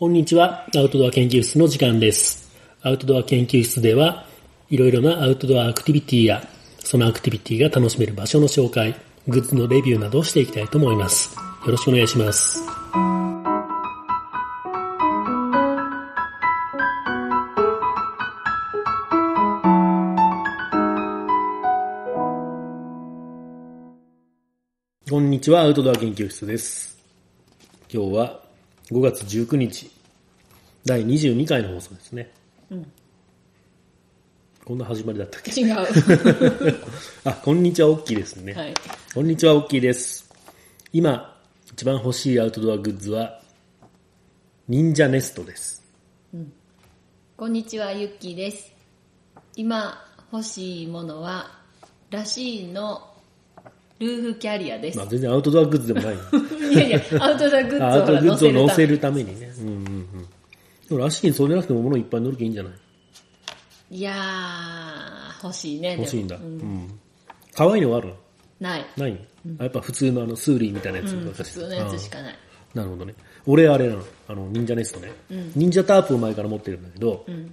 こんにちは、アウトドア研究室の時間です。アウトドア研究室では、いろいろなアウトドアアクティビティや、そのアクティビティが楽しめる場所の紹介、グッズのレビューなどをしていきたいと思います。よろしくお願いします。こんにちは、アウトドア研究室です。今日は5月19日、第22回の放送ですね。うん、こんな始まりだったっけ？違う。あ、こんにちは、おっきいですね。はい。こんにちは、おっきいです。今、一番欲しいアウトドアグッズは、忍者ネストです。うん、こんにちは、ゆっきーです。今、欲しいものは、らしいの、ルーフキャリアです。まあ、全然アウトドアグッズでもない。いやいや、アウトドアグッズを載せるためにね。うんうんうん。でもらしいにそうでなくても物いっぱい乗るけいいんじゃない？いやー、欲しいね。欲しいんだ。うん。可愛いのはあるの？ない。ない、うん、やっぱ普通のスーリーみたいなやつ、うん、普通のやつしかない。なるほどね。俺あれなの。忍者ネストね、うん。忍者タープを前から持ってるんだけど、うん、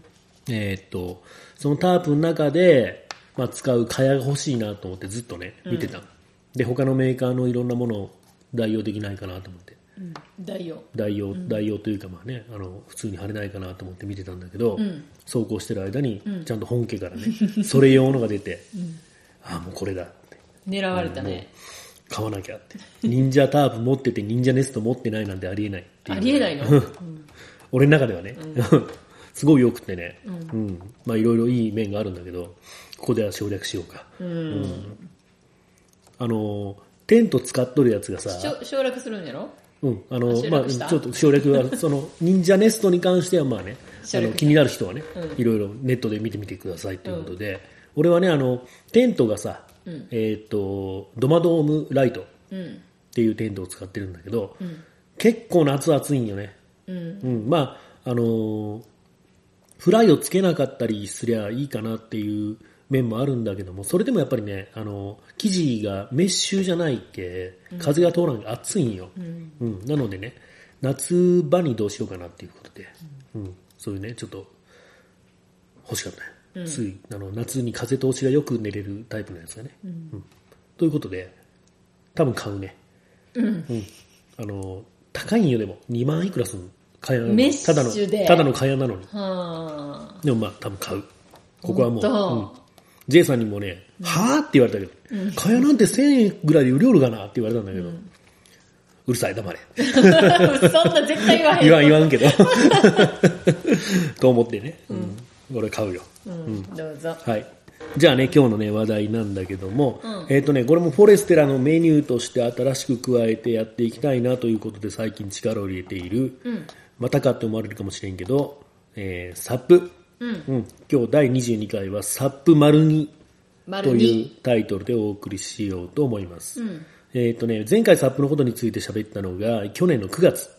そのタープの中で、まあ、使う蚊帳が欲しいなと思ってずっとね、見てたの。うんで、他のメーカーのいろんなものを代用できないかなと思って。うん、代用というかまあね、普通に貼れないかなと思って見てたんだけど、うん、走行してる間に、ちゃんと本家からね、それ用のが出て、うん、ああ、もうこれだって。狙われたね。買わなきゃって。忍者タープ持ってて忍者ネスト持ってないなんてありえないっていう。ありえないの、うん、俺の中ではね、うん、すごい良くてね、うんうん、まあいろいろいい面があるんだけど、ここでは省略しようか。うんうんテント使っとるやつがさ省略するんやろうんまあちょっと省略はその忍者ネストに関してはまあね気になる人はね、うん、いろいろネットで見てみてくださいということで、うん、俺はねテントがさ、うん、ドマドームライトっていうテントを使ってるんだけど、うん、結構夏暑いんよね、うんうん、まあフライをつけなかったりすりゃいいかなっていう面もあるんだけどもそれでもやっぱりね生地がメッシュじゃないけ風が通らないと暑いんよ、うんうん、なのでね夏場にどうしようかなっていうことで、うんうん、そういうねちょっと欲しかったよ、うん、つい夏に風通しがよく寝れるタイプのやつがね、うんうん、ということで多分買うね、うんうん、高いんよでも2万いくらする蚊帳なのにただの蚊帳なのにはでもまあ多分買うここはもうJ さんにもね、うん、はぁって言われたけど、うん、蚊帳なんて1000円ぐらいで売りおるかなって言われたんだけど、うん、うるさい、黙れ。そんな絶対言わへん。言わんけど。と思ってね、うん、俺買うよ、うんうん。どうぞ。はい。じゃあね、今日のね、話題なんだけども、うん、これもフォレステラのメニューとして新しく加えてやっていきたいなということで最近力を入れている、うん、またかって思われるかもしれんけど、サップ。うんうん、今日第22回はサップ丸2というタイトルでお送りしようと思います、うん前回サップのことについて喋ったのが去年の9月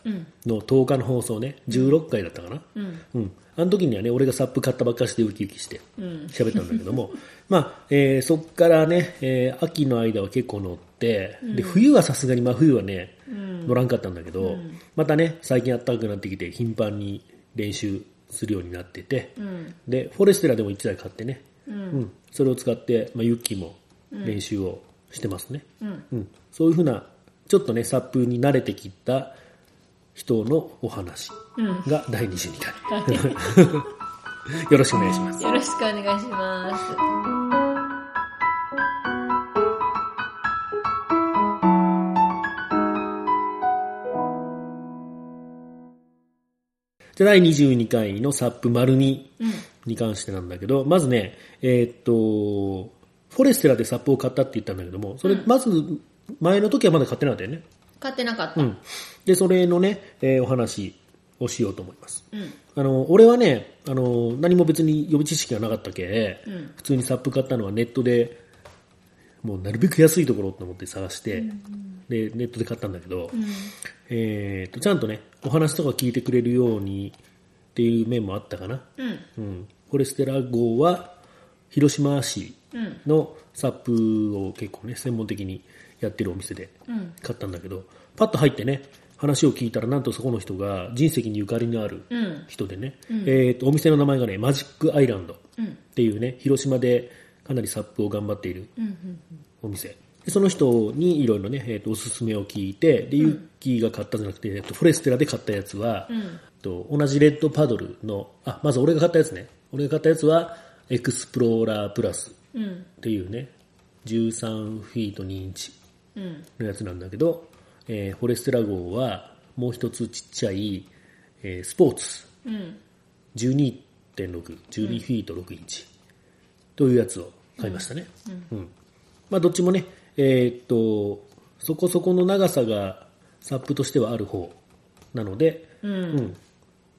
の10日の放送ね16回だったかな、うんうん、あの時にはね俺がサップ買ったばっかしでウキウキして喋ったんだけども、うんまあそっからね、秋の間は結構乗ってで冬はさすがに真冬はね、うん、乗らんかったんだけど、うん、またね最近暖かくなってきて頻繁に練習するようになってて、うん、でフォレステラでも1台買ってね、うんうん、それを使って、まあ、ユッキーも練習をしてますね、うんうん、そういう風なちょっとねサップに慣れてきた人のお話が第22回、うん、よろしくお願いしますよろしくお願いします第22回のサップ丸2に関してなんだけど、うん、まずね、フォレステラでサップを買ったって言ったんだけども、それ、うん、まず前の時はまだ買ってなかったよね。買ってなかった。うん、で、それのね、お話をしようと思います。うん、俺はね、何も別に予備知識がなかったけ、うん、普通にサップ買ったのはネットで、もうなるべく安いところと思って探して、うん、で、ネットで買ったんだけど、うんちゃんとね、お話とか聞いてくれるようにっていう面もあったかな。うん。うん、フォレステラ号は広島市のサップを結構ね、専門的にやってるお店で買ったんだけど、うん、パッと入ってね、話を聞いたらなんとそこの人が人石にゆかりのある人でね、うん、お店の名前がねマジックアイランドっていうね、広島でかなりサップを頑張っているお店、うんうんうん、でその人にいろいろね、おすすめを聞いて、でユッキーが買ったじゃなくて、フォレステラで買ったやつは、うん、同じレッドパドルのまず俺が買ったやつね、俺が買ったやつはエクスプローラープラスっていうね、うん、13フィート2インチのやつなんだけど、フォレステラ号はもう一つちっちゃい、スポーツ、うん、12.6 12フィート6インチというやつを買いましたね、うんうん、まあ、どっちもね、そこそこの長さがサップとしてはある方なので、うんうん、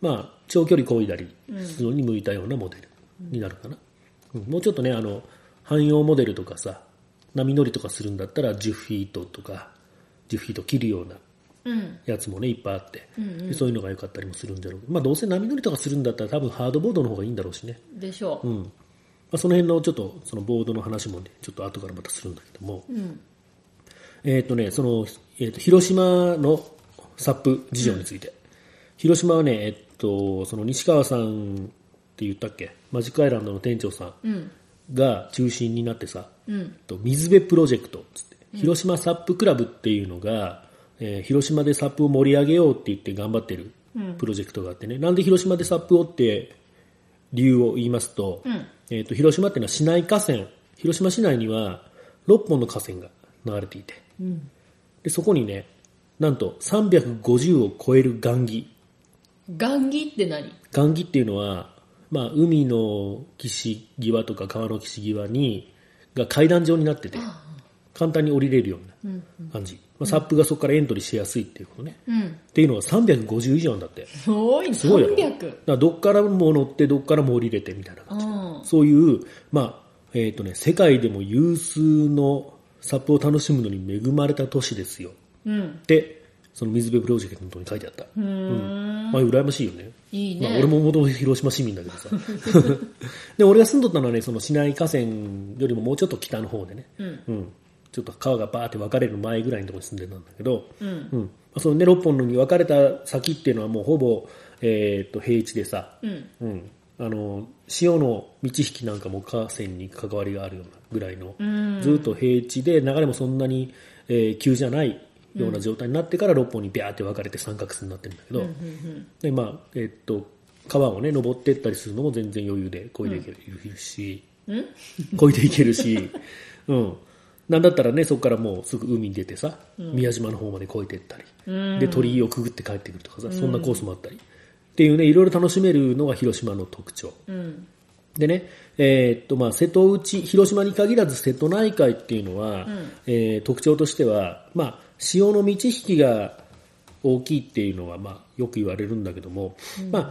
まあ長距離漕いだりするのに向いたようなモデルになるかな、うんうん、もうちょっとね汎用モデルとかさ、波乗りとかするんだったら10フィートとか10フィート切るようなやつもねいっぱいあって、うんうん、そういうのが良かったりもするんだろうけど、まあ、どうせ波乗りとかするんだったら多分ハードボードの方がいいんだろうしね、でしょう、うん、まあ、その辺のちょっとそのボードの話もねちょっと後からまたするんだけども、うん、その、広島のサップ事情について、うん、広島はねその西川さんって言ったっけ、マジックアイランドの店長さんが中心になってさ、うん、水辺プロジェクトつって広島サップクラブっていうのが、広島でサップを盛り上げようって言って頑張ってるプロジェクトがあってね、うん、なんで広島でサップをって理由を言いますと、うん、広島っていうのは市内河川、広島市内には6本の河川が流れていて、うん、でそこにねなんと350を超える雁木、雁木って何？雁木っていうのは、まあ、海の岸際とか川の岸際にが階段状になってて簡単に降りれるような感じ、うんうん、まあ、サップがそこからエントリーしやすいっていうことね、うん、っていうのは350以上なんだって、すごい、すごいだろ、300、だからどっからも乗ってどっからも降りれてみたいな感じ、うん、そういう、まあ世界でも有数のサップを楽しむのに恵まれた都市ですよ、うん、でその水辺プロジェクトのとこに書いてあった、うん、まあ羨ましいよね、いいね、まあ、俺も元々広島市民だけどさで俺が住んどったのはねその市内河川よりももうちょっと北の方でね、うんうん、ちょっと川がバーって分かれる前ぐらいのところに住んでたんだけど、うんうん、そのね、6本のに分かれた先っていうのはもうほぼ、平地でさ、うんうん、潮の満ち引きなんかも河川に関わりがあるようなぐらいの、うん、ずっと平地で流れもそんなに、急じゃないような状態になってから6本にビャーって分かれて三角形になってるんだけど、うんうんうん、でまあ川をね登ってったりするのも全然余裕で漕いでいけるし、うん、漕いでいけるし、うん、なんだったらねそこからもうすぐ海に出てさ、うん、宮島の方まで漕いでいったり、うん、で鳥居をくぐって帰ってくるとかさ、そんなコースもあったり、うん、っていうねいろいろ楽しめるのが広島の特徴、うん、でねまあ瀬戸内、広島に限らず瀬戸内海っていうのは、うん、特徴としてはまあ潮の満ち引きが大きいっていうのは、まあ、よく言われるんだけども、うん、まあ、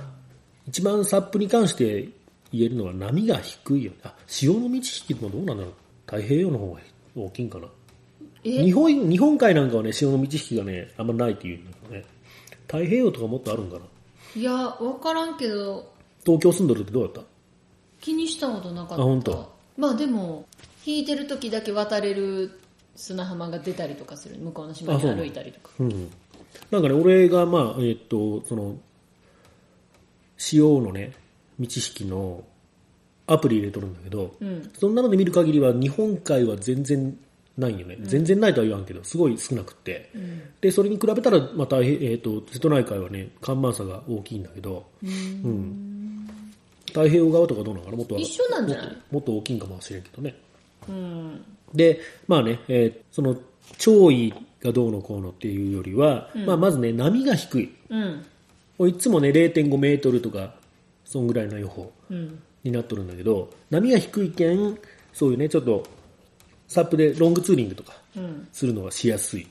一番サップに関して言えるのは波が低いよね。あ、潮の満ち引きもどうなんだろう。太平洋の方が大きいんかな。日本海なんかはね、潮の満ち引きがね、あんまないっていうのね。太平洋とかもっとあるんかな。いや、わからんけど。東京住んでる時どうだった？気にしたことなかった。あ、本当。まあでも、引いてる時だけ渡れる。砂浜が出たりとかする、向こうの島に歩いたりとか、うん、なんかね俺が、まあその潮のね満ち引きのアプリ入れとるんだけど、うん、そんなので見る限りは日本海は全然ないよね、うん、全然ないとは言わんけどすごい少なくて、うん、でそれに比べたらまた、瀬戸内海はね干満差が大きいんだけど、うん、うん、太平洋側とかどうなのかな、もっと一緒なんじゃない、もっと大きいんかもしれんけどね、うん、でまあね、その潮位がどうのこうのっていうよりは、うん、まあ、まずね波が低い、うん、いつもね 0.5 メートルとかそんぐらいの予報になっとるんだけど、波が低いけんそういうねちょっとサップでロングツーリングとかするのがしやすい、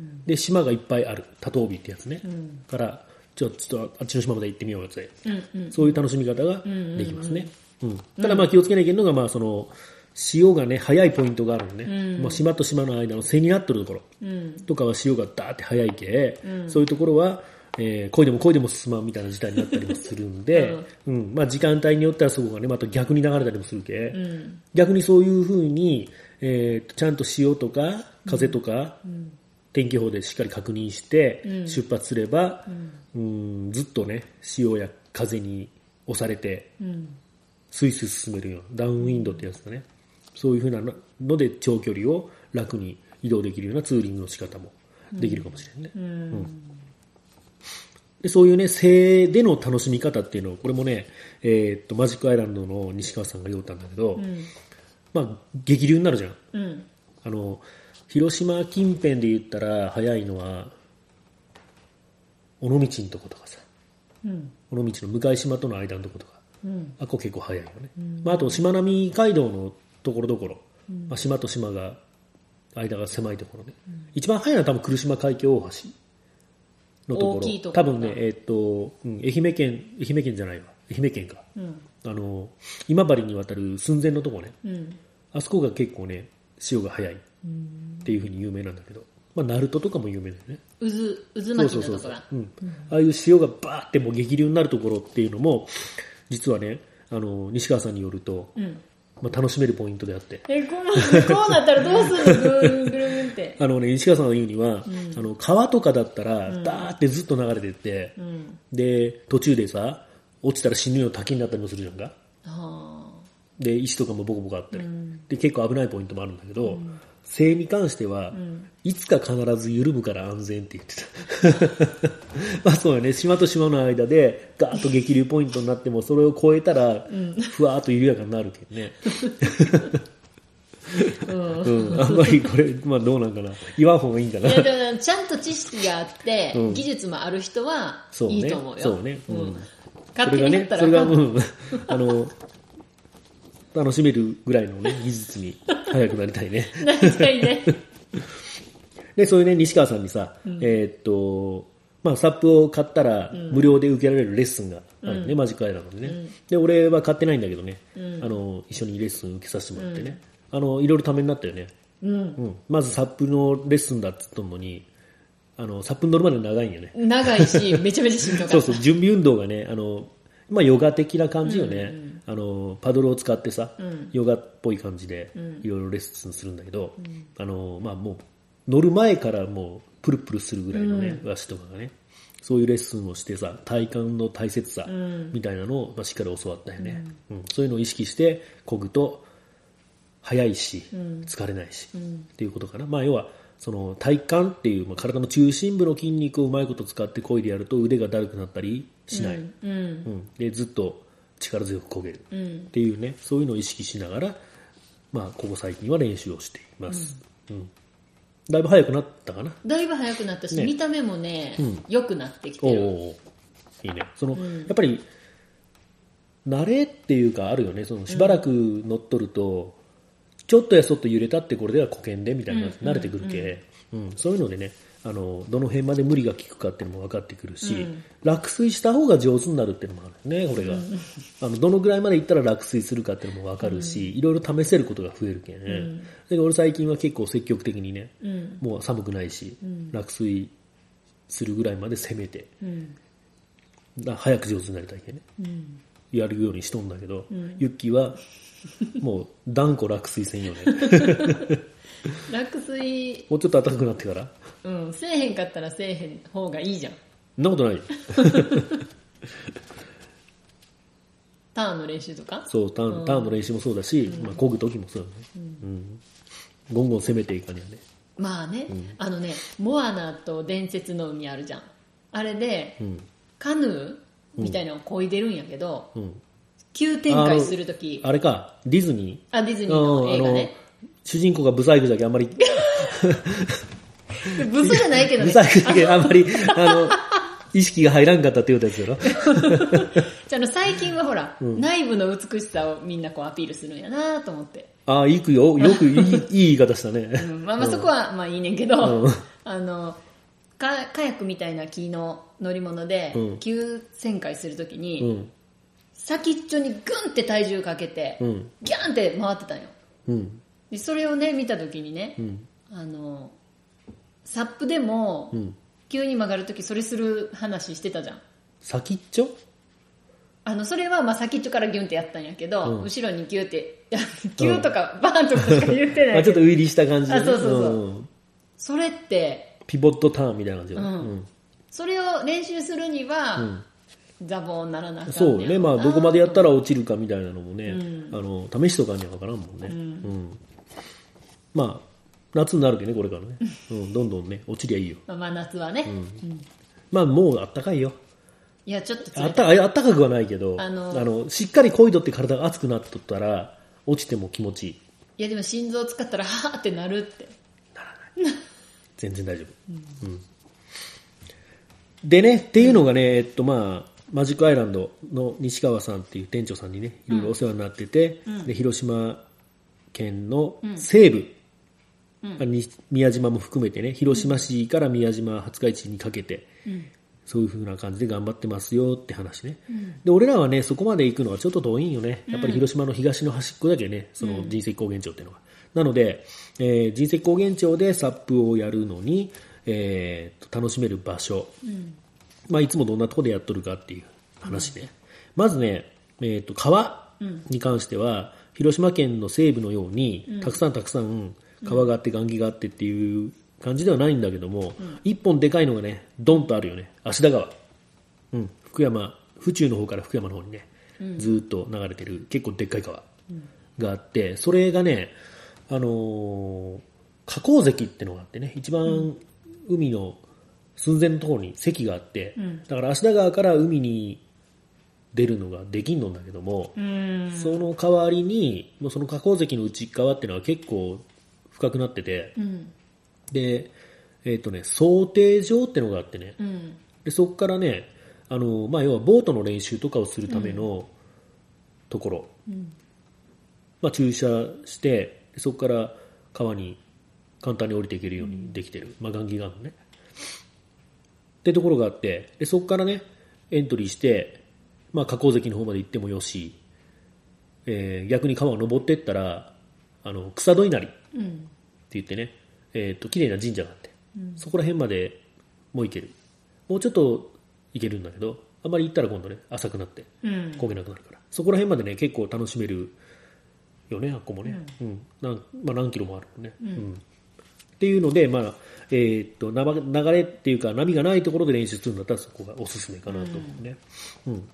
うん、で島がいっぱいある多島美ってやつね、うん、からちょっとあっちの島まで行ってみようやつで、うんうん、そういう楽しみ方ができますね、うんうんうん、ただまあ気をつけないけんのが、まあ、その潮がね速いポイントがあるのね、うん、まあ、島と島の間の背になってるところとかは潮がダーって速いけ、うん、そういうところは、漕いでも漕いでも進まんみたいな事態になったりもするんで、うんうん、まあ、時間帯によってはそこがねまた逆に流れたりもするけ、うん、逆にそういう風に、ちゃんと潮とか風とか天気予報でしっかり確認して出発すれば、うん、ずっとね潮や風に押されて、うん、スイスイ進めるようなダウンウィンドってやつだね。そういう風なので長距離を楽に移動できるようなツーリングの仕方もできるかもしれないね、うんうん、でそういうね背での楽しみ方っていうのをこれもね、マジックアイランドの西川さんが言おうたんだけど、うん、まあ激流になるじゃん、うん、広島近辺で言ったら早いのは尾道のとことかさ、うん、尾道の向島との間のとことか、うん、あこ結構早いよね、うんまあ、あとしまなみ海道のところどころ、うんまあ、島と島が間が狭いところね、うん、一番早いのは多分来島海峡大橋のところ、大きいところ多分ね、うん、愛媛県か、うん、今治に渡る寸前のところね、うん、あそこが結構ね潮が早いっていう風に有名なんだけど、まあ、鳴門とかも有名だよね。渦巻きのところ、そうそうそう、うんうん、ああいう潮がバーってもう激流になるところっていうのも実はね西川さんによると、うんまあ、楽しめるポイントであって、こうなったらどうするのぐるんぐるんってね、西川さんが言うには、うん、川とかだったらダーってずっと流れてって、うん、で途中でさ落ちたら死ぬような滝になったりもするじゃんか、うん、で石とかもボコボコあったり、うん、で結構危ないポイントもあるんだけど、うん、性に関しては、うん、いつか必ず緩むから安全って言ってたまあそうだね、島と島の間でガーッと激流ポイントになってもそれを超えたら、うん、ふわーっと緩やかになるけどねうん、あんまりこれ、まあ、どうなんかな、言わん方がいいんかな。いやでもちゃんと知識があって、うん、技術もある人はいいと思うよ。そうね、そうね、うん、勝手にやったらそれが、ね、それが、うん、楽しめるぐらいの、ね、技術に早くなりたいね確かにねでそういうね西川さんにさ、うん、まあサップを買ったら無料で受けられるレッスンがあるね、うん、マジックアイランドでね、うん、で俺は買ってないんだけどね、うん、一緒にレッスン受けさせてもらってね、うん、いろいろためになったよね、うんうん、まずサップのレッスンだっつったのにサップに乗るまで長いんよね。長いしめちゃめちゃしんどかったそうそう準備運動がねまあ、ヨガ的な感じよね、うんうん、パドルを使ってさ、うん、ヨガっぽい感じでいろいろレッスンするんだけど、うんまあ、もう乗る前からもうプルプルするぐらいのね、足とかがねそういうレッスンをしてさ体幹の大切さみたいなのを、まあ、しっかり教わったよね、うんうん、そういうのを意識して漕ぐと速いし疲れないし、うん、っていうことかな、まあ、要はその体幹っていう、まあ、体の中心部の筋肉をうまいこと使って漕いでやると腕がだるくなったりしない、うんうんうん、でずっと力強く漕げるっていうね、うん、そういうのを意識しながら、まあ、ここ最近は練習をしています、うんうん、だいぶ速くなったかな。だいぶ速くなったし、ね、見た目もね、うん、良くなってきてる。いいね。その、うん、やっぱり慣れっていうかあるよね。そのしばらく乗っとると、うんちょっとやそっと揺れたってこれではこけんでみたいな慣れてくるけ、うんうんうんうん、そういうのでねどの辺まで無理が効くかっていうのも分かってくるし、うん、落水した方が上手になるっていうのもあるねこれが、うん、どのぐらいまでいったら落水するかっていうのも分かるし、うん、いろいろ試せることが増えるけね、うん、で俺最近は結構積極的にね、うん、もう寒くないし、うん、落水するぐらいまで攻めて、うん、早く上手になりたいけね、うん、やるようにしとんだけど、うん、ユッキーはもう断固落水せんよね落水もうちょっと暖かくなってからうんせえへんかったらせえへん方がいいじゃん。そんなことないよターンの練習とかそうターンの練習もそうだし、うんまあ、漕ぐ時もそうだね、うんうん、ゴンゴン攻めていかにはねまあね、うん、ねモアナと伝説の海あるじゃんあれで、うん、カヌーみたいなのを漕いでるんやけど、うん急展開するとき あれかディズニーディズニーの映画ね主人公がブサイクだけあんまりブスじゃないけどねブサイクだけあんまり意識が入らんかったって言うたやつだろじゃ最近はほら、うん、内部の美しさをみんなこうアピールするんやなと思って行くよくいい言い方したね、うん、まあまあそこはまあいいねんけど、うん、カヤックみたいな木の乗り物で、うん、急旋回するときに、うん先っちょにグンって体重かけて、うん、ギャンって回ってたんよ、うん、でそれをね見た時にね、うん、サップでも、うん、急に曲がる時それする話してたじゃん先っちょそれはまあ先っちょからギュンってやったんやけど、うん、後ろにギュンってギュンとかバーンとかしか言ってないちょっとウイリした感じで、ね、そうそうそう、うん、それってピボットターンみたいな感じで、うんうん、それを練習するにはザボにならなくて、そうね、まあどこまでやったら落ちるかみたいなのもね、うん、試しとかには分からんもんね、うんうん、まあ夏になるけどねこれからね、うん、どんどんね落ちりゃいいよ、まあ夏はね、うんうん、まあもうあったかいよ、いやちょっとあったかくはないけど、しっかりこいどって体が熱くなっとったら落ちても気持ちいい。いやでも心臓使ったらはーってなるってならない全然大丈夫、うんうん、でねっていうのがね、まあ、マジックアイランドの西川さんっていう店長さんにねいろいろお世話になってて、うん、で広島県の西部、うん、宮島も含めてね広島市から宮島廿日市にかけて、うん、そういう風な感じで頑張ってますよって話ね、うん、で俺らはねそこまで行くのはちょっと遠いんよね、やっぱり広島の東の端っこだけね、その神石高原町っていうのが、なので、神石高原町でサップをやるのに、楽しめる場所、うん、まあいつもどんなとこでやっとるかっていう話ね、うん、まずね、川に関しては、うん、広島県の西部のようにたくさん川があって雁木があってっていう感じではないんだけども、うん、一本でかいのがねドンとあるよね、芦田川、うん、府中の方から福山の方にね、うん、ずっと流れてる結構でっかい川があって、うん、それがね河口堰ってのがあってね、一番海の寸前のところに堰があって、うん、だから芦田川から海に出るのができんのんだけども、うん、その代わりにその河口堰の内側ってのは結構深くなってて、うん、で漕艇場ってのがあってね、うん、でそこからねまあ、要はボートの練習とかをするためのところ、うん、まあ、駐車してそこから川に簡単に降りていけるようにできてる、まあ、雁木があるのねってところがあって、でそこからねエントリーして、まあ、河口堰の方まで行ってもよし、逆に川を登っていったら草戸稲荷って言ってね、綺麗な神社があって、うん、そこら辺までもう行ける、もうちょっと行けるんだけど、あんまり行ったら今度ね浅くなって漕げなくなるから、うん、そこら辺までね結構楽しめるよね、あっこもね、うんうん、まあ、何キロもあるもんね、うんうん、っていうので、まあ流れっていうか波がないところで練習するんだったらそこがおすすめかなと思うね、うんうん、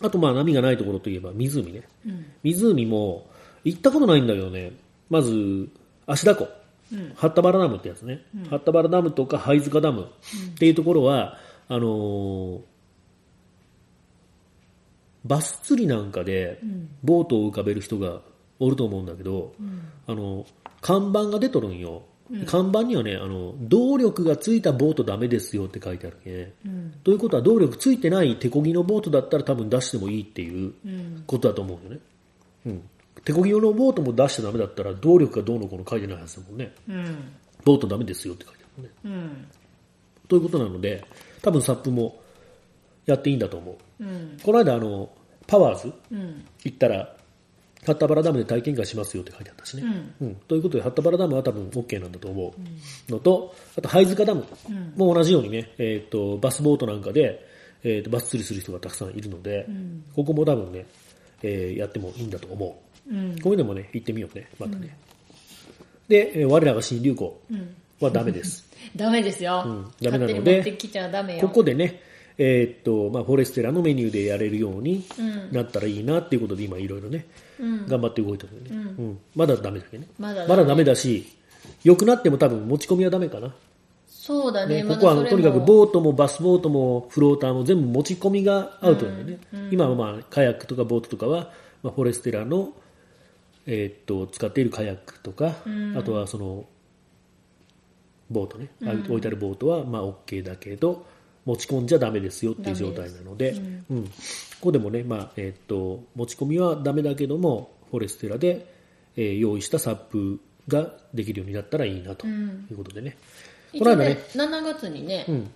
あとまあ波がないところといえば湖ね、うん、湖も行ったことないんだけどね、まず芦田湖、うん、八田原ダムってやつね、うん、八田原ダムとか貝塚ダムっていうところは、うん、バス釣りなんかでボートを浮かべる人がおると思うんだけど、うん、看板が出とるんよ、うん、看板にはね動力がついたボートダメですよって書いてあるね、うん、ということは動力ついてない手漕ぎのボートだったら多分出してもいいっていうことだと思うよね、うんうん、手漕ぎ用のボートも出しちゃダメだったら動力がどうのこうの書いてないはずだもんね、うん、ボートダメですよって書いてあるもんね、うん、ということなので多分サップもやっていいんだと思う、うん、この間パワーズ行ったら八田原ダムで体験会しますよって書いてあったしね、うんうん、ということで八田原ダムは多分 OK なんだと思うのと、あと貝塚ダムも同じようにね、バスボートなんかで、バス釣りする人がたくさんいるので、うん、ここも多分ね、やってもいいんだと思う、うん、こういうのもね行ってみようね、またね、うん、で我らが新流行はダメです、うん、ダメですよ、うん、ダメなのでここでね、まあ、フォレステラのメニューでやれるようになったらいいなっていうことで今いろいろね、うん、頑張って動いてるよね、うんうん、まだダメだけどね、まだダメだし、良くなっても多分持ち込みはダメかな、そうだね、ここはとにかくボートもバスボートもフローターも全部持ち込みがアウトだよね、うんうん、今はまあカヤックとかボートとかは、まあ、フォレステラの使っているカヤックとか、うん、あとはそのボートね、うん、置いてあるボートはまあ OK だけど持ち込んじゃダメですよっていう状態なので、うん、ここでもね、まあ持ち込みはダメだけどもフォレステラで、用意したサップができるようになったらいいなということでね、うん、この間ね7月にね、うん、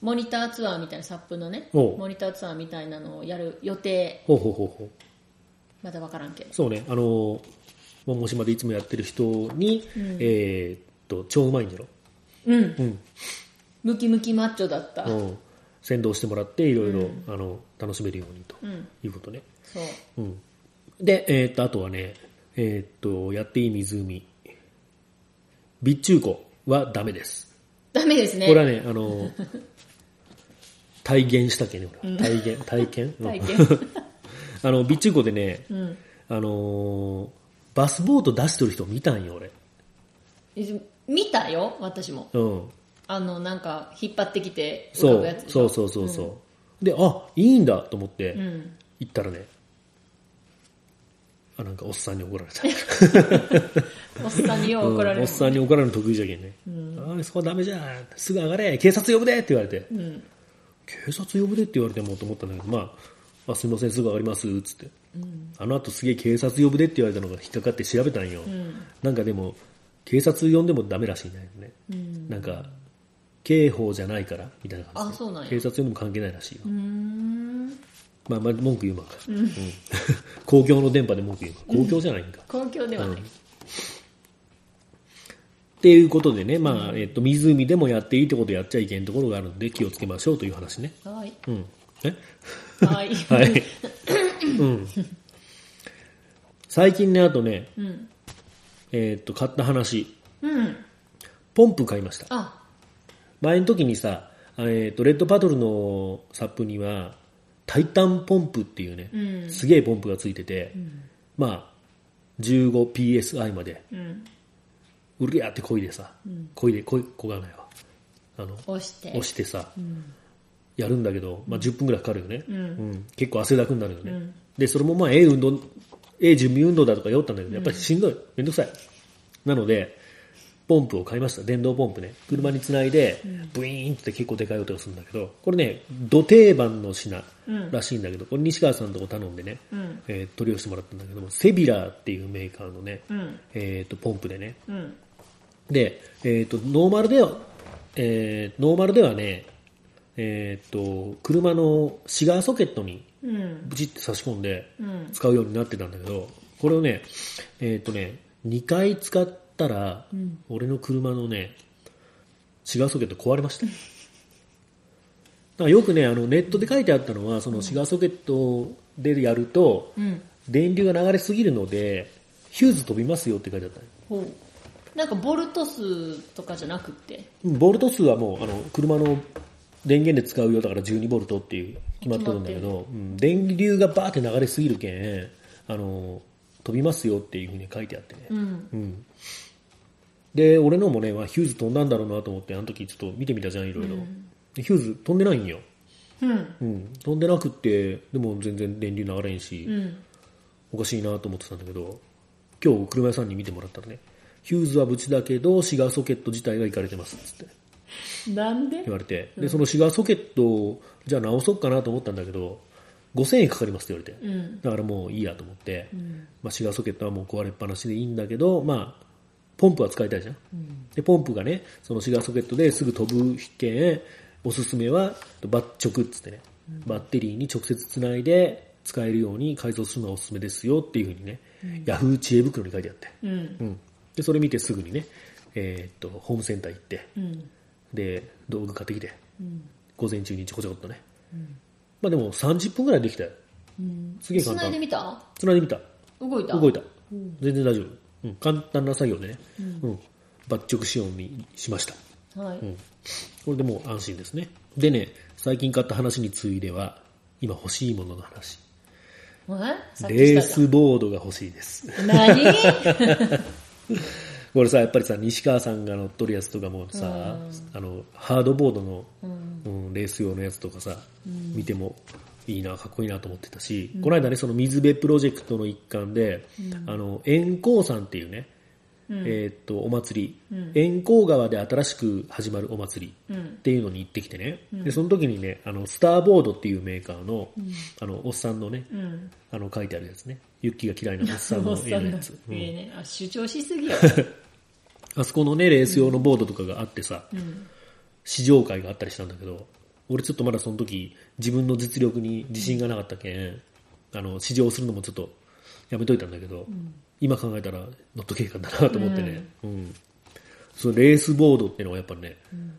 モニターツアーみたいなサップのねモニターツアーみたいなのをやる予定、ほうまだ分からんけど、そうね、門後島でいつもやってる人に、うん、超うまいんじゃろ、うんうん、ムキムキマッチョだった、うん、先導してもらっていろいろ、うん、楽しめるようにということね、うん、そう、うん、で、あとはね、やっていい湖備中湖はダメです、ダメですね。これはね、体現したっけね、俺は。体験備中湖でね、うん、バスボート出してる人見たんよ、俺。見たよ、私も。うん。なんか、引っ張ってきて、浮かぶやつ。そう。で、あ、いいんだと思って、行ったらね、あ、なんかおっさんに怒られた。おっさんによう怒られる、おっさんに怒られるの得意じゃけんね。あ、そこはダメじゃん。すぐ上がれ。警察呼ぶでって言われて。うん、警察呼ぶでって言われてもと思ったんだけど、まあ、あ、すいません、すぐ上がります、つって。うん、あの後すげえ警察呼ぶでって言われたのが引っかかって調べたんよ。うん、なんかでも、警察呼んでもダメらしいんだよね。うん、なんか、刑法じゃないから、みたいな感じで。あ、そうなんや。警察呼んでも関係ないらしいよ。まあ、文句言うまんか、うん、公共の電波で文句言うまん、公共じゃないんか、公共ではない、っていうことでね、まあ、湖でもやっていいってことをやっちゃいけんところがあるので気をつけましょうという話ね。はい、うん、はいはいうん、最近ね、あとね、うん、買った話、うん、ポンプ買いました。あ、前の時にさ、レッドパトルのサップにはタイタンポンプっていうね、うん、すげえポンプがついてて、うん、まあ 15psi まで、うん、うりゃって漕いでさ、うん、漕がないわ、押してさ、うん、やるんだけど、まあ、10分ぐらいかかるよね、うんうん、結構汗だくになるよね、うん、でそれもまあ準備運動だとか言おったんだけど、やっぱりしんどい、めんどくさい、なのでポンプを買いました。電動ポンプね、車につないでブイーンって結構でかい音がするんだけど、これね土定番の品らしいんだけど、これ西川さんのとこ頼んでね、取り寄せてもらったんだけども、セビラーっていうメーカーのね、ポンプでね、でノーマルではね、車のシガーソケットにブチッて差し込んで使うようになってたんだけど、これをね2回使ってたら、うん、俺の車のねシガーソケット壊れました。だからよくねネットで書いてあったのは、そのシガーソケットでやると、うん、電流が流れすぎるのでヒューズ飛びますよって書いてあった。ほう。なんかボルト数とかじゃなくて、ボルト数はもう車の電源で使うよ、だから12ボルトっていう決まってるんだけど、うん、電流がバーって流れすぎるけん飛びますよっていう風に書いてあってね、うんうん、で俺のもね、まあ、ヒューズ飛んだんだろうなと思って、あの時ちょっと見てみたじゃん、いろいろ、うん、ヒューズ飛んでないんよ、うんうん、飛んでなくって、でも全然電流流れんし、うん、おかしいなと思ってたんだけど、今日車屋さんに見てもらったらね、ヒューズは無事だけどシガーソケット自体がいかれてますつってなんで言われて、でそのシガーソケットをじゃあ直そうかなと思ったんだけど、5,000円かかりますって言われて、うん、だからもういいやと思って、うん、まあ、シガーソケットはもう壊れっぱなしでいいんだけど、まあ、ポンプは使いたいじゃん、うん、でポンプがねそのシガーソケットですぐ飛ぶけん、おすすめはバッチョクっつってね、うん、バッテリーに直接つないで使えるように改造するのがおすすめですよっていう風にね、うん、ヤフー知恵袋に書いてあって、うんうん、でそれ見てすぐにね、ホームセンター行って、うん、で道具買ってきて、うん、午前中にちょこちょこっとね、うん、まあ、でも30分ぐらいできたよ、うん、すげえ簡単。つないでみた。動いた。うん、全然大丈夫、うん。簡単な作業でね、うんうん、抜直仕様にしました。はい、うん。これでもう安心ですね。でね、最近買った話については、今欲しいものの話。レースボードが欲しいです。何これさ、やっぱりさ、西川さんが乗っとるやつとかもさ、うん、ハードボードの、うんうん、レース用のやつとかさ、うん、見てもいいな、かっこいいなと思ってたし、うん、この間ね、その水辺プロジェクトの一環で、うん、円光山っていうね、うん、お祭り、うん、円光川で新しく始まるお祭りっていうのに行ってきてね、うん、でその時にね、スターボードっていうメーカーの、うん、おっさんのね、うん、書いてあるやつね、ユッキーが嫌いなおっさんの絵のやつ。うん、ね、あ、主張しすぎよ。あそこのね、レース用のボードとかがあってさ、うん、試乗会があったりしたんだけど、俺ちょっとまだその時、自分の実力に自信がなかったけん、うん、試乗するのもちょっとやめといたんだけど、うん、今考えたら乗っとけへんかったなと思ってね、うんうん、そのレースボードっていうのはやっぱね、うん、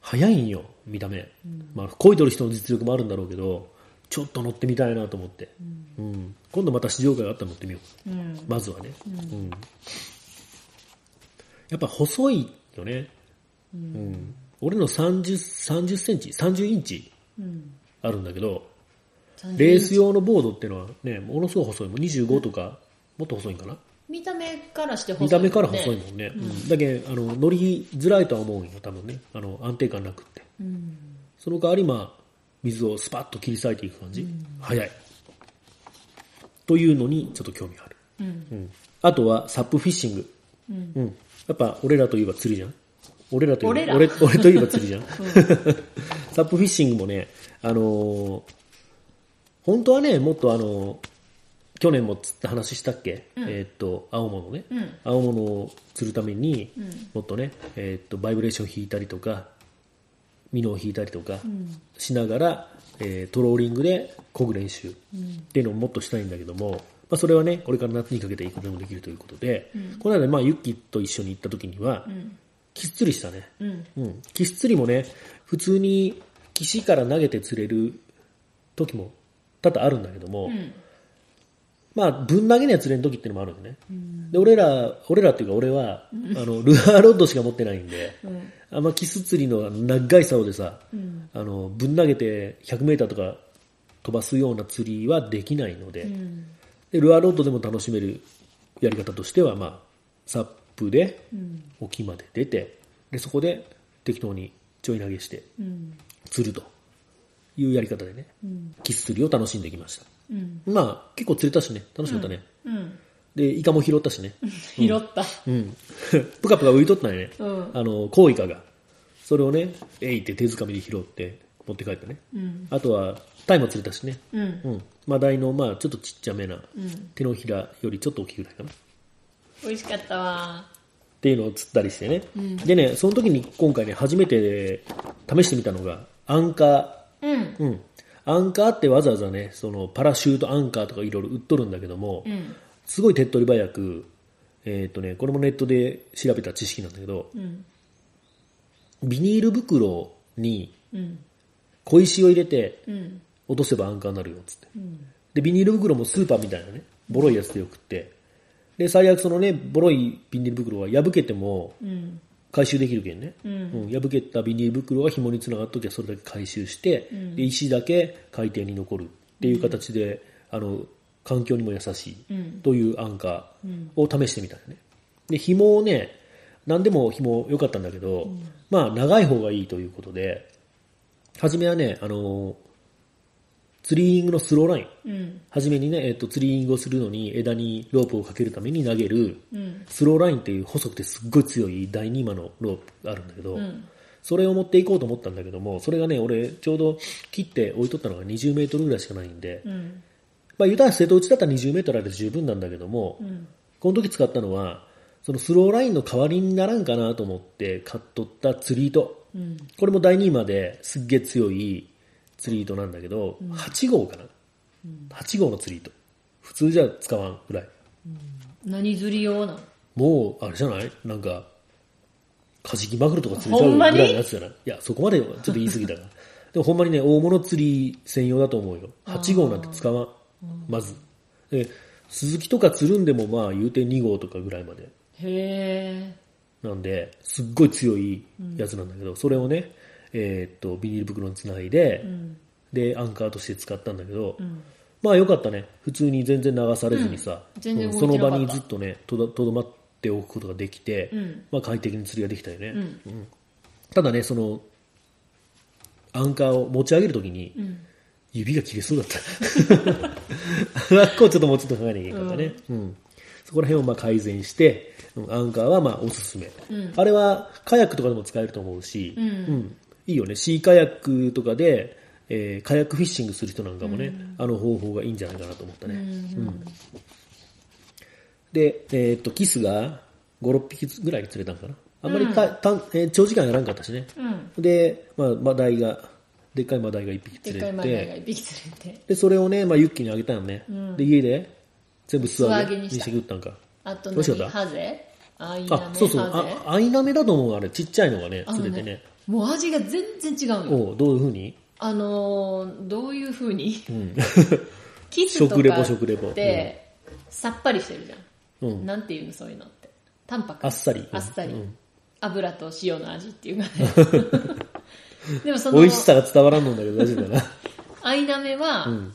速いんよ、見た目。うん、まあ、漕いとる人の実力もあるんだろうけど、ちょっと乗ってみたいなと思って、うんうん、今度また試乗会があったら乗ってみよう。うん、まずはね。うんうん、やっぱ細いよね。うんうん、俺の30センチ30インチあるんだけど、うん、レース用のボードっていうのはねものすごい細いもん25とかもっと細いんかな、見た目からして細い、ね、見た目から細いもんね、うん、だけど乗りづらいとは思うんよ多分ね、安定感なくって、うん、その代わりまあ水をスパッと切り裂いていく感じ、うん、早いというのにちょっと興味がある、うんうん、あとはサップフィッシング、うんうん、やっぱ俺らといえば釣りじゃん、俺といえば釣りじゃん、うん、サップフィッシングもね、本当はねもっと去年も釣った話したっけ、うん、青物ね、うん、青物を釣るために、うん、もっとね、バイブレーション引いたりとかミノを引いたりとかしながら、トローリングで漕ぐ練習っていうのをもっとしたいんだけども、まあ、それはねこれから夏にかけていくこともできるということで、うん、この間、まあ、ユッキーと一緒に行った時には、うん、キス釣りしたね、うんうん、キス釣りもね普通に岸から投げて釣れる時も多々あるんだけども、うん、まあぶん投げには釣れん時っていうのもあるんでね、うん、で俺らっていうか俺は、うん、ルアーロッドしか持ってないんで、うん、あんまキス釣りの長い竿でさ、うん、ぶん投げて100メーターとか飛ばすような釣りはできないので、うん、でルアーロードでも楽しめるやり方としては、まあ、サップで沖まで出て、うん、でそこで適当にちょい投げして釣るというやり方でね、うん、キス釣りを楽しんできました、うん、まあ結構釣れたしね楽しかったね、うんうん、でイカも拾ったしね、うん、拾った、うん、プカプカ浮いとったんやね、うん、コウイカがそれをねえいって手づかみで拾って持って帰ったね、うん、あとはタイも釣れたしね、うんうん、マダイのまあちょっとちっちゃめな、うん、手のひらよりちょっと大きいぐらいかな、美味しかったわっていうのを釣ったりしてね、うん、でねその時に今回ね初めて試してみたのがアンカー、うんうん、アンカーってわざわざねそのパラシュートアンカーとかいろいろ売っとるんだけども、うん、すごい手っ取り早く、これもネットで調べた知識なんだけど、うん、ビニール袋に小石を入れて落とせばアンカーになるよっつって、うん、でビニール袋もスーパーみたいなねボロいやつでよくって、で最悪そのねボロいビニール袋は破けても回収できるけんね、うんうん、破けたビニール袋が紐につながっときゃそれだけ回収して、うん、で石だけ海底に残るっていう形で、うん、環境にも優しいというアンカーを試してみたんだね。で紐をね何でも紐良かったんだけど、うん、まあ長い方がいいということで初めはねツリーイングのスローライン、うん、初めにね、ツリーイングをするのに枝にロープをかけるために投げる、うん、スローラインっていう細くてすっごい強い第2マのロープがあるんだけど、うん、それを持っていこうと思ったんだけどもそれがね俺ちょうど切って置いとったのが20メートルぐらいしかないんで、うん、まあ、ユダ瀬戸内だったら20メートルで十分なんだけども、うん、この時使ったのはそのスローラインの代わりにならんかなと思って買っとった釣り糸、うん、これも第2位まですっげえ強い釣り糸なんだけど、うん、8号かな、うん、8号の釣り糸普通じゃ使わんぐらい、うん、何釣り用なの、もうあれじゃない、なんかカジキマグロとか釣れちゃうぐらいのやつじゃない、いやそこまでちょっと言い過ぎたがでもほんまにね大物釣り専用だと思うよ、8号なんて使わん、まずで鈴木とか釣るんでもまあ言うて2号とかぐらいまで、へー、なんですっごい強いやつなんだけど、うん、それをね、ビニール袋につないで、うん、でアンカーとして使ったんだけど、うん、まあよかったね普通に全然流されずにさ、うんうん、その場にずっとねとどまっておくことができて、うん、まあ快適に釣りができたよね、うんうん、ただねそのアンカーを持ち上げるときに、うん、指が切れそうだったこうちょっともうちょっと考えなきゃいけなかったね、うんうん、そこら辺をまあ改善してアンカーはまあおすすめ、うん、あれはカヤックとかでも使えると思うし、うんうん、いいよねシーカヤックとかで、カヤックフィッシングする人なんかもね、うん、方法がいいんじゃないかなと思ったね、うんうん、で、キスが 5,6 匹ぐらい釣れたんかな、あんまり長時間やらんかったしね、うん、で、まあ、でっかいマダイが1匹釣れて、でそれをね、まあ、ユッキーにあげたのね、うん、で家で全部素揚げにしてくったんか、あと何ハゼ、アイナメ、あ、そうそう、アイナメだと思う、あれちっちゃいのがね釣れてね、もう味が全然違うよ、おう、どういう風に、どういう風に、うん、キスとかってさっぱりしてるじゃん、うん、なんていうのそういうのって、淡白、あっさり、あっさり、うんうん、油と塩の味っていうかねでもその美味しさが伝わらんのだけど大丈夫だなアイナメは、うん、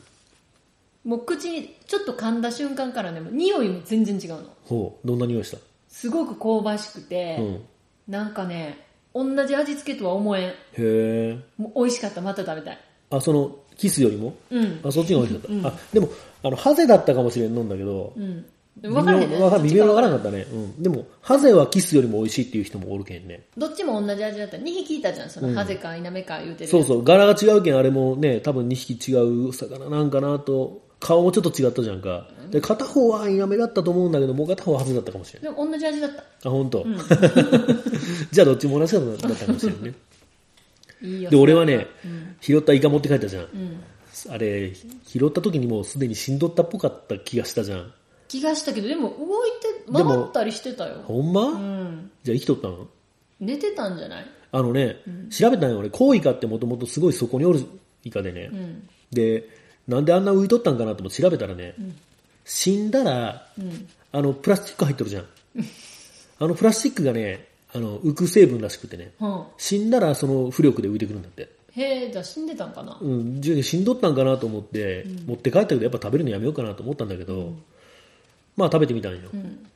もう口にちょっと噛んだ瞬間からね匂いも全然違うの。ほう、どんな匂いした？すごく香ばしくて、うん、なんかね同じ味付けとは思えん。へえ。美味しかった。また食べたい。あ、そのキスよりも、うん、あ、そっちが美味しかった、うん、あ、でもハゼだったかもしれんのんだけど、うん、でも分からへんね、微妙分からなかったね、うん、でもハゼはキスよりも美味しいっていう人もおるけんね。どっちも同じ味だったら2匹いたじゃん、そのハゼかアイナメか言うてる、うん、そうそう、柄が違うけんあれもね多分2匹違う魚なんかなと。顔もちょっと違ったじゃんか、うん、で片方はアイナメだったと思うんだけどもう片方はハゼだったかもしれない。でも同じ味だった。あ、本当、うん、じゃあどっちも同じだったかもしれないねいいよ。で俺はね、うん、拾ったイカ持って帰ったじゃん、うん、あれ拾った時にもうすでにしんどったっぽかった気がしたじゃん。気がしたけどでも動いて回ったりしてたよ。ほんま、うん、じゃあ生きとったの？寝てたんじゃない？あのね、うん、調べたんよ俺。コウイカってもともとすごいそこにおるイカでね、うん、でなんであんな浮いとったんかなとも調べたらね、うん、死んだら、うん、プラスチック入っとるじゃんあのプラスチックがね浮く成分らしくてね、うん、死んだらその浮力で浮いてくるんだって。へえ、じゃあ死んでたんかな。うん、死んどったんかなと思って、うん、持って帰ったけどやっぱ食べるのやめようかなと思ったんだけど、うん、まあ食べてみたんよ、うん、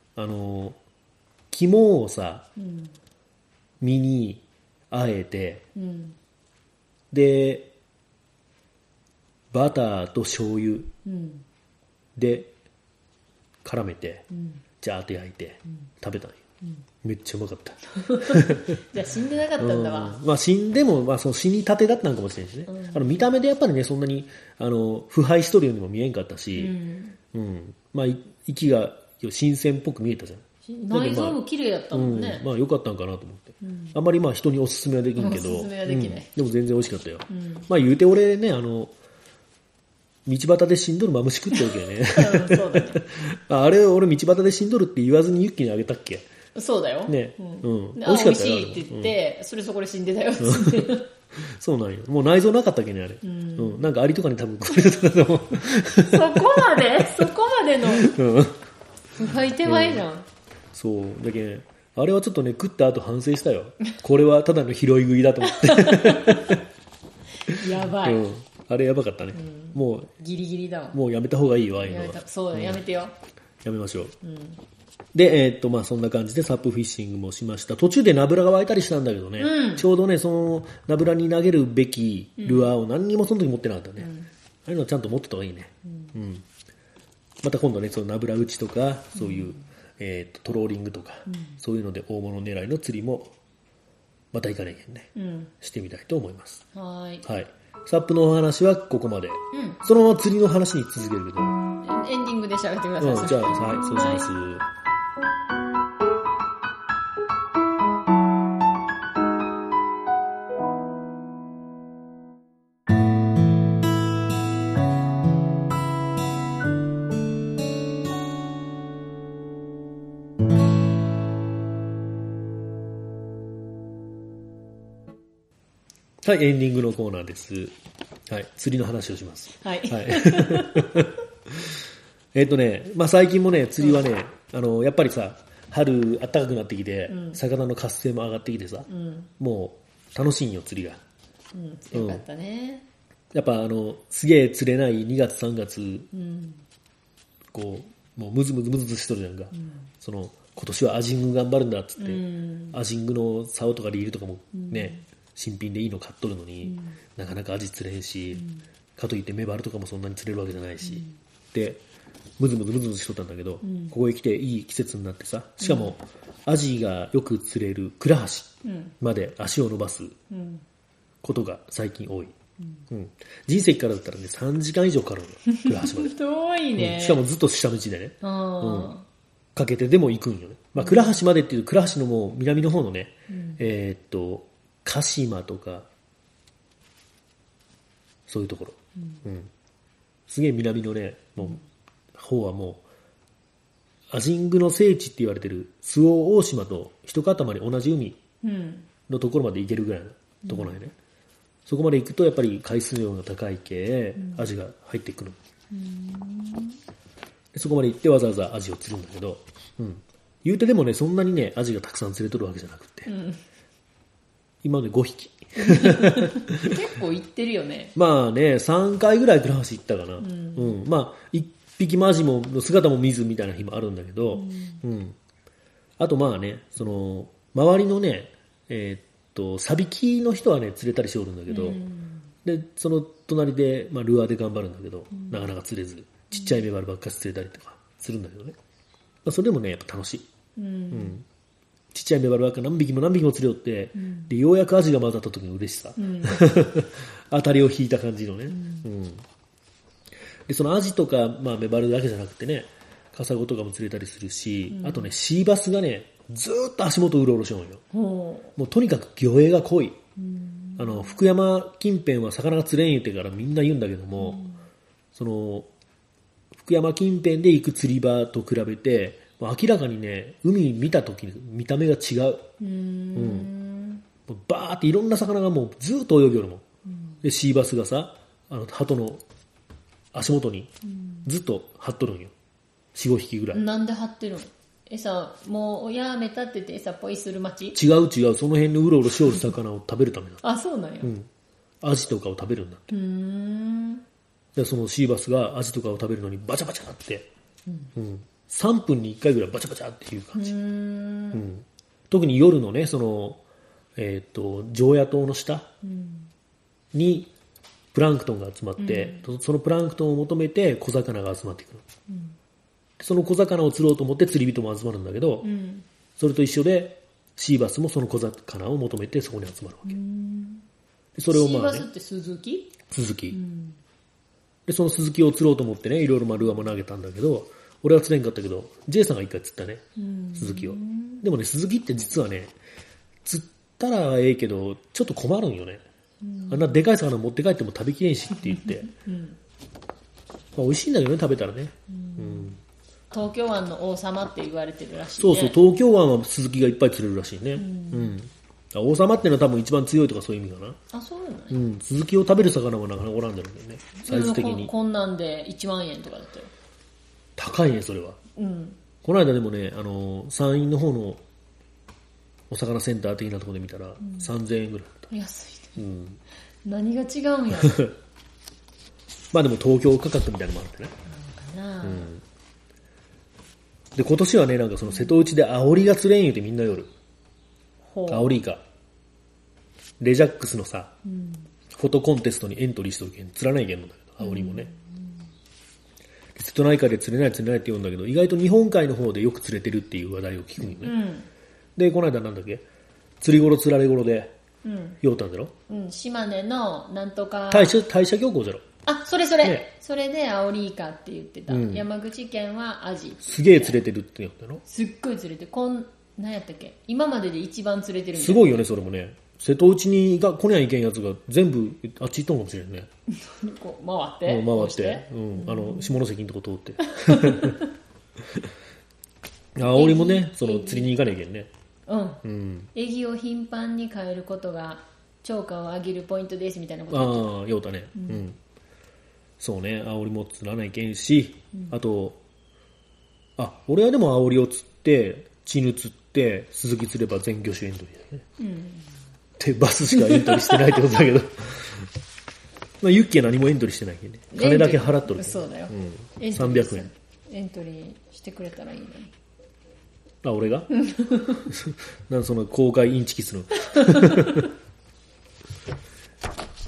肝をさ、うん、身にあえて、うん、でバターと醤油で絡めて、うん、ジャーッと焼いて、うん、食べたんよ、うん、めっちゃうまかったじゃあ死んでなかったんだわ、うん、まあ、死んでも、まあ、その死にたてだったのかもしれないしね、うん、見た目でやっぱりねそんなに腐敗しとるようにも見えんかったし、うんうん、まあ息が新鮮っぽく見えたじゃん。内臓も綺麗だったもんね、うん、まあ良かったんかなと思って、うん、あんまりまあ人におすすめはできんけど、おすすめはできない、うん、でも全然美味しかったよ、うん、まあ言うて俺ね道端で死んどるマムシ食ってるけどねそうだねあれ俺道端で死んどるって言わずにユッキーにあげたっけ。そうだよ、ね、うん、美味しかったよ。美味しいって言って、うん、それそこで死んでたよってそうなんよ、もう内臓なかったっけねあれ、うんうん、なんかアリとかに多分食われたと思うそこまでの深い手前じゃん、うん、そうだけど、ね、あれはちょっとね食った後反省したよ。これはただの拾い食いだと思ってやばい、うん、あれやばかったね、うん、もうギリギリだわ。もうやめた方がいいわああいうのは。そうだ、うん、やめてよ、やめましょう、うん。でまあ、そんな感じでサップフィッシングもしました。途中でナブラが湧いたりしたんだけどね、うん、ちょうどねそのナブラに投げるべきルアーを何にもその時持ってなかったね、うん、ああいうのちゃんと持ってた方がいいね、うんうん、また今度ねそのナブラ打ちとかそういう、うん、トローリングとか、うん、そういうので大物狙いの釣りもまた行かないけんね、うん、してみたいと思います。はい、はい、サップのお話はここまで、うん、そのまま釣りの話に続けるけどエンディングで喋ってください、うん、じゃあ、はい、そうします、はい。はい、エンディングのコーナーです、はい、釣りの話をします、はいはい、まあ、最近もね釣りはね、うん、やっぱりさ春暖かくなってきて、うん、魚の活性も上がってきてさ、うん、もう楽しいんよ釣りが、うん、よかったね、うん、やっぱすげえ釣れない2月3月、うん、こうもうムズムズしとるじゃんか、うん、今年はアジング頑張るんだっつって、うん、アジングの竿とかリールとかもね、うん、新品でいいの買っとるのに、うん、なかなかアジ釣れんし、うん、かといってメバルとかもそんなに釣れるわけじゃないし、うん、でムズムズしとったんだけど、うん、ここへ来ていい季節になってさ、しかも、うん、アジがよく釣れる倉橋まで足を伸ばすことが最近多い、うんうん、人生からだったらね3時間以上かかるの倉橋まで遠いね、うん、しかもずっと下道でね、うん、かけてでも行くんよね、まあ、倉橋までっていう倉橋のもう南の方のね、うん、鹿島とかそういうところ、うんうん、すげえ南のねの方はもうアジングの聖地って言われてる周防大島と一塊同じ海のところまで行けるぐらいのところなんでね、うん、そこまで行くとやっぱり海水温が高い系、うん、アジが入ってくる、うん、そこまで行ってわざわざアジを釣るんだけど、うん、言うてでもね、そんなにねアジがたくさん釣れとるわけじゃなくて、うん、今ね5匹結構行ってるよね。まあね、3回ぐらい倉橋行ったかな、うんうん、まあ1匹もアジも姿も見ずみたいな日もあるんだけど、うんうん、あとまあね、その周りのね、サビキの人はね釣れたりしておるんだけど、うん、でその隣で、まあ、ルアーで頑張るんだけど、うん、なかなか釣れず、ちっちゃいメバルばっかり釣れたりとかするんだけどね、まあ、それでもねやっぱ楽しい、うんうん、ちっちゃいメバルばっか何匹も何匹も釣れよって、うん、でようやくアジが混ざった時の嬉しさ、うん、当たりを引いた感じのね、うんうん、でそのアジとか、まあ、メバルだけじゃなくてねカサゴとかも釣れたりするし、うん、あとねシーバスがねずっと足元うろうろしようよ、うん、もうとにかく魚影が濃い、うん、あの福山近辺は魚が釣れん言ってからみんな言うんだけども、うん、その福山近辺で行く釣り場と比べて明らかにね海見た時に見た目が違う、うん、もうバーっていろんな魚がもうずっと泳ぎよるもん、うん、でシーバスがさあの鳩の足元にずっと張っとるんよ 4,5 匹ぐらい。なんで張ってるの？餌もうやめたってて餌っぽいする町？違うその辺のうろうろしおる魚を食べるためだあ、そうなんや、うん、アジとかを食べるんだって。でそのシーバスがアジとかを食べるのにバチャバチャって、うんうん、3分に1回ぐらいバチャバチャっていう感じ。うん、特に夜のねその常夜灯の下にプランクトンが集まって、うん、そのプランクトンを求めて小魚が集まってくる、うん、その小魚を釣ろうと思って釣り人も集まるんだけど、うん、それと一緒でシーバスもその小魚を求めてそこに集まるわけ。それをまあ、ね、シーバスってスズキ、うん、でそのスズキを釣ろうと思ってねいろいろルアーも投げたんだけど俺は釣れんかったけど J さんが一回釣ったね、うん、スズキを。でもねスズキって実はね釣ったらええけどちょっと困るんよね、うん、あんなでかい魚持って帰っても食べきれんしって言って、うん、まあ、美味しいんだけどね食べたらね、うんうん、東京湾の王様って言われてるらしいね。そうそう、東京湾はスズキがいっぱい釣れるらしいね、うんうん、王様ってのは多分一番強いとかそういう意味かな。あ、そうなんや、うん、スズキを食べる魚はなかなかおらんだろうけどね、サイズ的に。こんなんで1万円とかだったよ。高いねそれは、うん、この間でもねあの山陰の方のお魚センター的なところで見たら、うん、3000円ぐらいだった。安いね、うん、何が違うんやまあでも東京価格みたいなのもあってね、なんかな、うん、で今年はねなんかその瀬戸内でアオリが釣れん言うてみんな夜、うん、アオリイカレジャックスのさ、うん、フォトコンテストにエントリーしとるけん釣らないけんのだけどアオリもね、うん、瀬戸内海で釣れないって言うんだけど意外と日本海の方でよく釣れてるっていう話題を聞くんよね、うん、でこの間なんだっけ釣り頃釣られ頃で酔うたんだろ、うん、島根のなんとか大社漁港じゃろ。あ、それ、ね、それでアオリイカって言ってた、うん、山口県はアジすげえ釣れてるって言ったの。すっごい釣れて何やったっけ今までで一番釣れてるみたいな。すごいよねそれもね。瀬戸内にが来にゃいけんやつが全部あっち行ったのかもしれんねこう回って、うん、あの下関のとこ通ってアオリもねその釣りに行かねえけんね、うん、うん、エギを頻繁に変えることが釣果を上げるポイントですみたいなことだった。ああようたね、うん、うん、そうね、アオリも釣らないけんし、うん、あと俺はでもアオリを釣ってチヌ釣ってスズキ釣れば全魚種エントリーだよね、うん、ってバスしかエントリーしてないってことだけどまあユッケは何もエントリーしてないけどね、金だけ払っとるけど、ね、そうだよ、うん、300円エントリーしてくれたらいいのに。あ、俺がなんかその公開インチキするの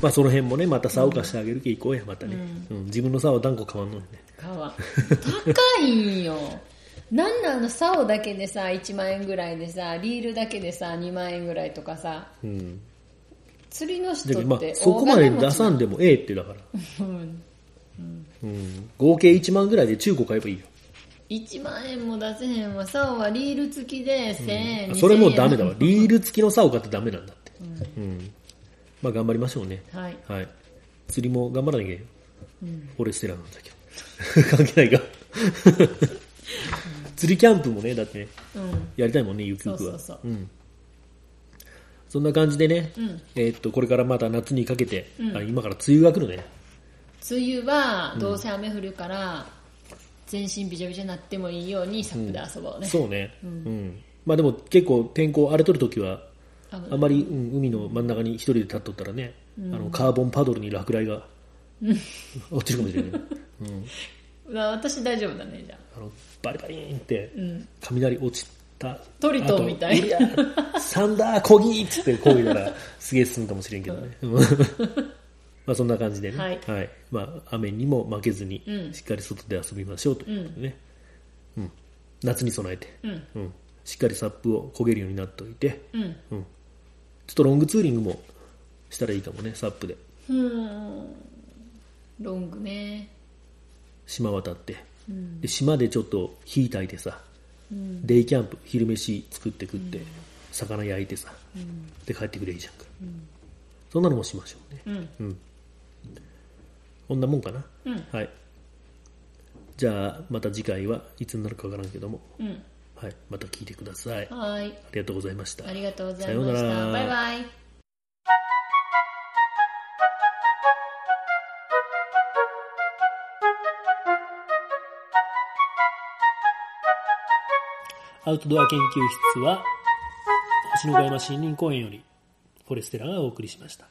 まあその辺もねまた竿貸してあげるけ行こうやまたね、うんうん、自分の竿は断固買わんのにね。高いんよなんなんあの竿だけでさ1万円ぐらいでさリールだけでさ2万円ぐらいとかさ、うん、釣りの人って、まあ、そこまで出さんでもええってだからうん、うん、合計1万ぐらいで中古買えばいいよ。1万円も出せへんわ。竿はリール付きで1000円、うん、それもうダメだわリール付きの竿買ってダメなんだって、うん、うん、まあ頑張りましょうね、はいはい、釣りも頑張らなきゃ、うん、フォレステラーなんだけど関係ないか釣りキャンプもねだってね、うん、やりたいもんねゆくゆくは。そう、うん、そんな感じでね、うん、これからまた夏にかけて、うん、今から梅雨が来るね。梅雨はどうせ雨降るから、全身びちゃびちゃになってもいいようにサップで遊ぼうね、うん、そうね、うんうん、まあでも結構天候荒れとるときはあんまり、うん、海の真ん中に一人で立っとったらね、うん、あのカーボンパドルに落雷が落ちるかもしれない、うん、まあ私大丈夫だね。じゃあ、 あのバリバリーンって雷落ちた、うん、トリトンみたいなサンダーこぎーっつってこういうならすげえ進むかもしれんけどね、うんまあ、そんな感じでね、はいはい、まあ、雨にも負けずにしっかり外で遊びましょうということでね、うんうん、夏に備えて、うんうん、しっかりサップを漕げるようになっておいて、うんうん、ちょっとロングツーリングもしたらいいかもね、サップで。ロングね、島渡って、うん、で島でちょっと火焚いてさ、うん、デイキャンプ、昼飯作って食って、うん、魚焼いてさ、うん、で帰ってくれいいじゃんか、うん、そんなのもしましょうね、うんうん、こんなもんかな、うん、はい。じゃあまた次回はいつになるかわからんけども、うん、はい、また聞いてください。はい、ありがとうございました。ありがとうございました。さようなら。バイバイ。アウトドア研究室は星野ヶ山森林公園よりフォレステラがお送りしました。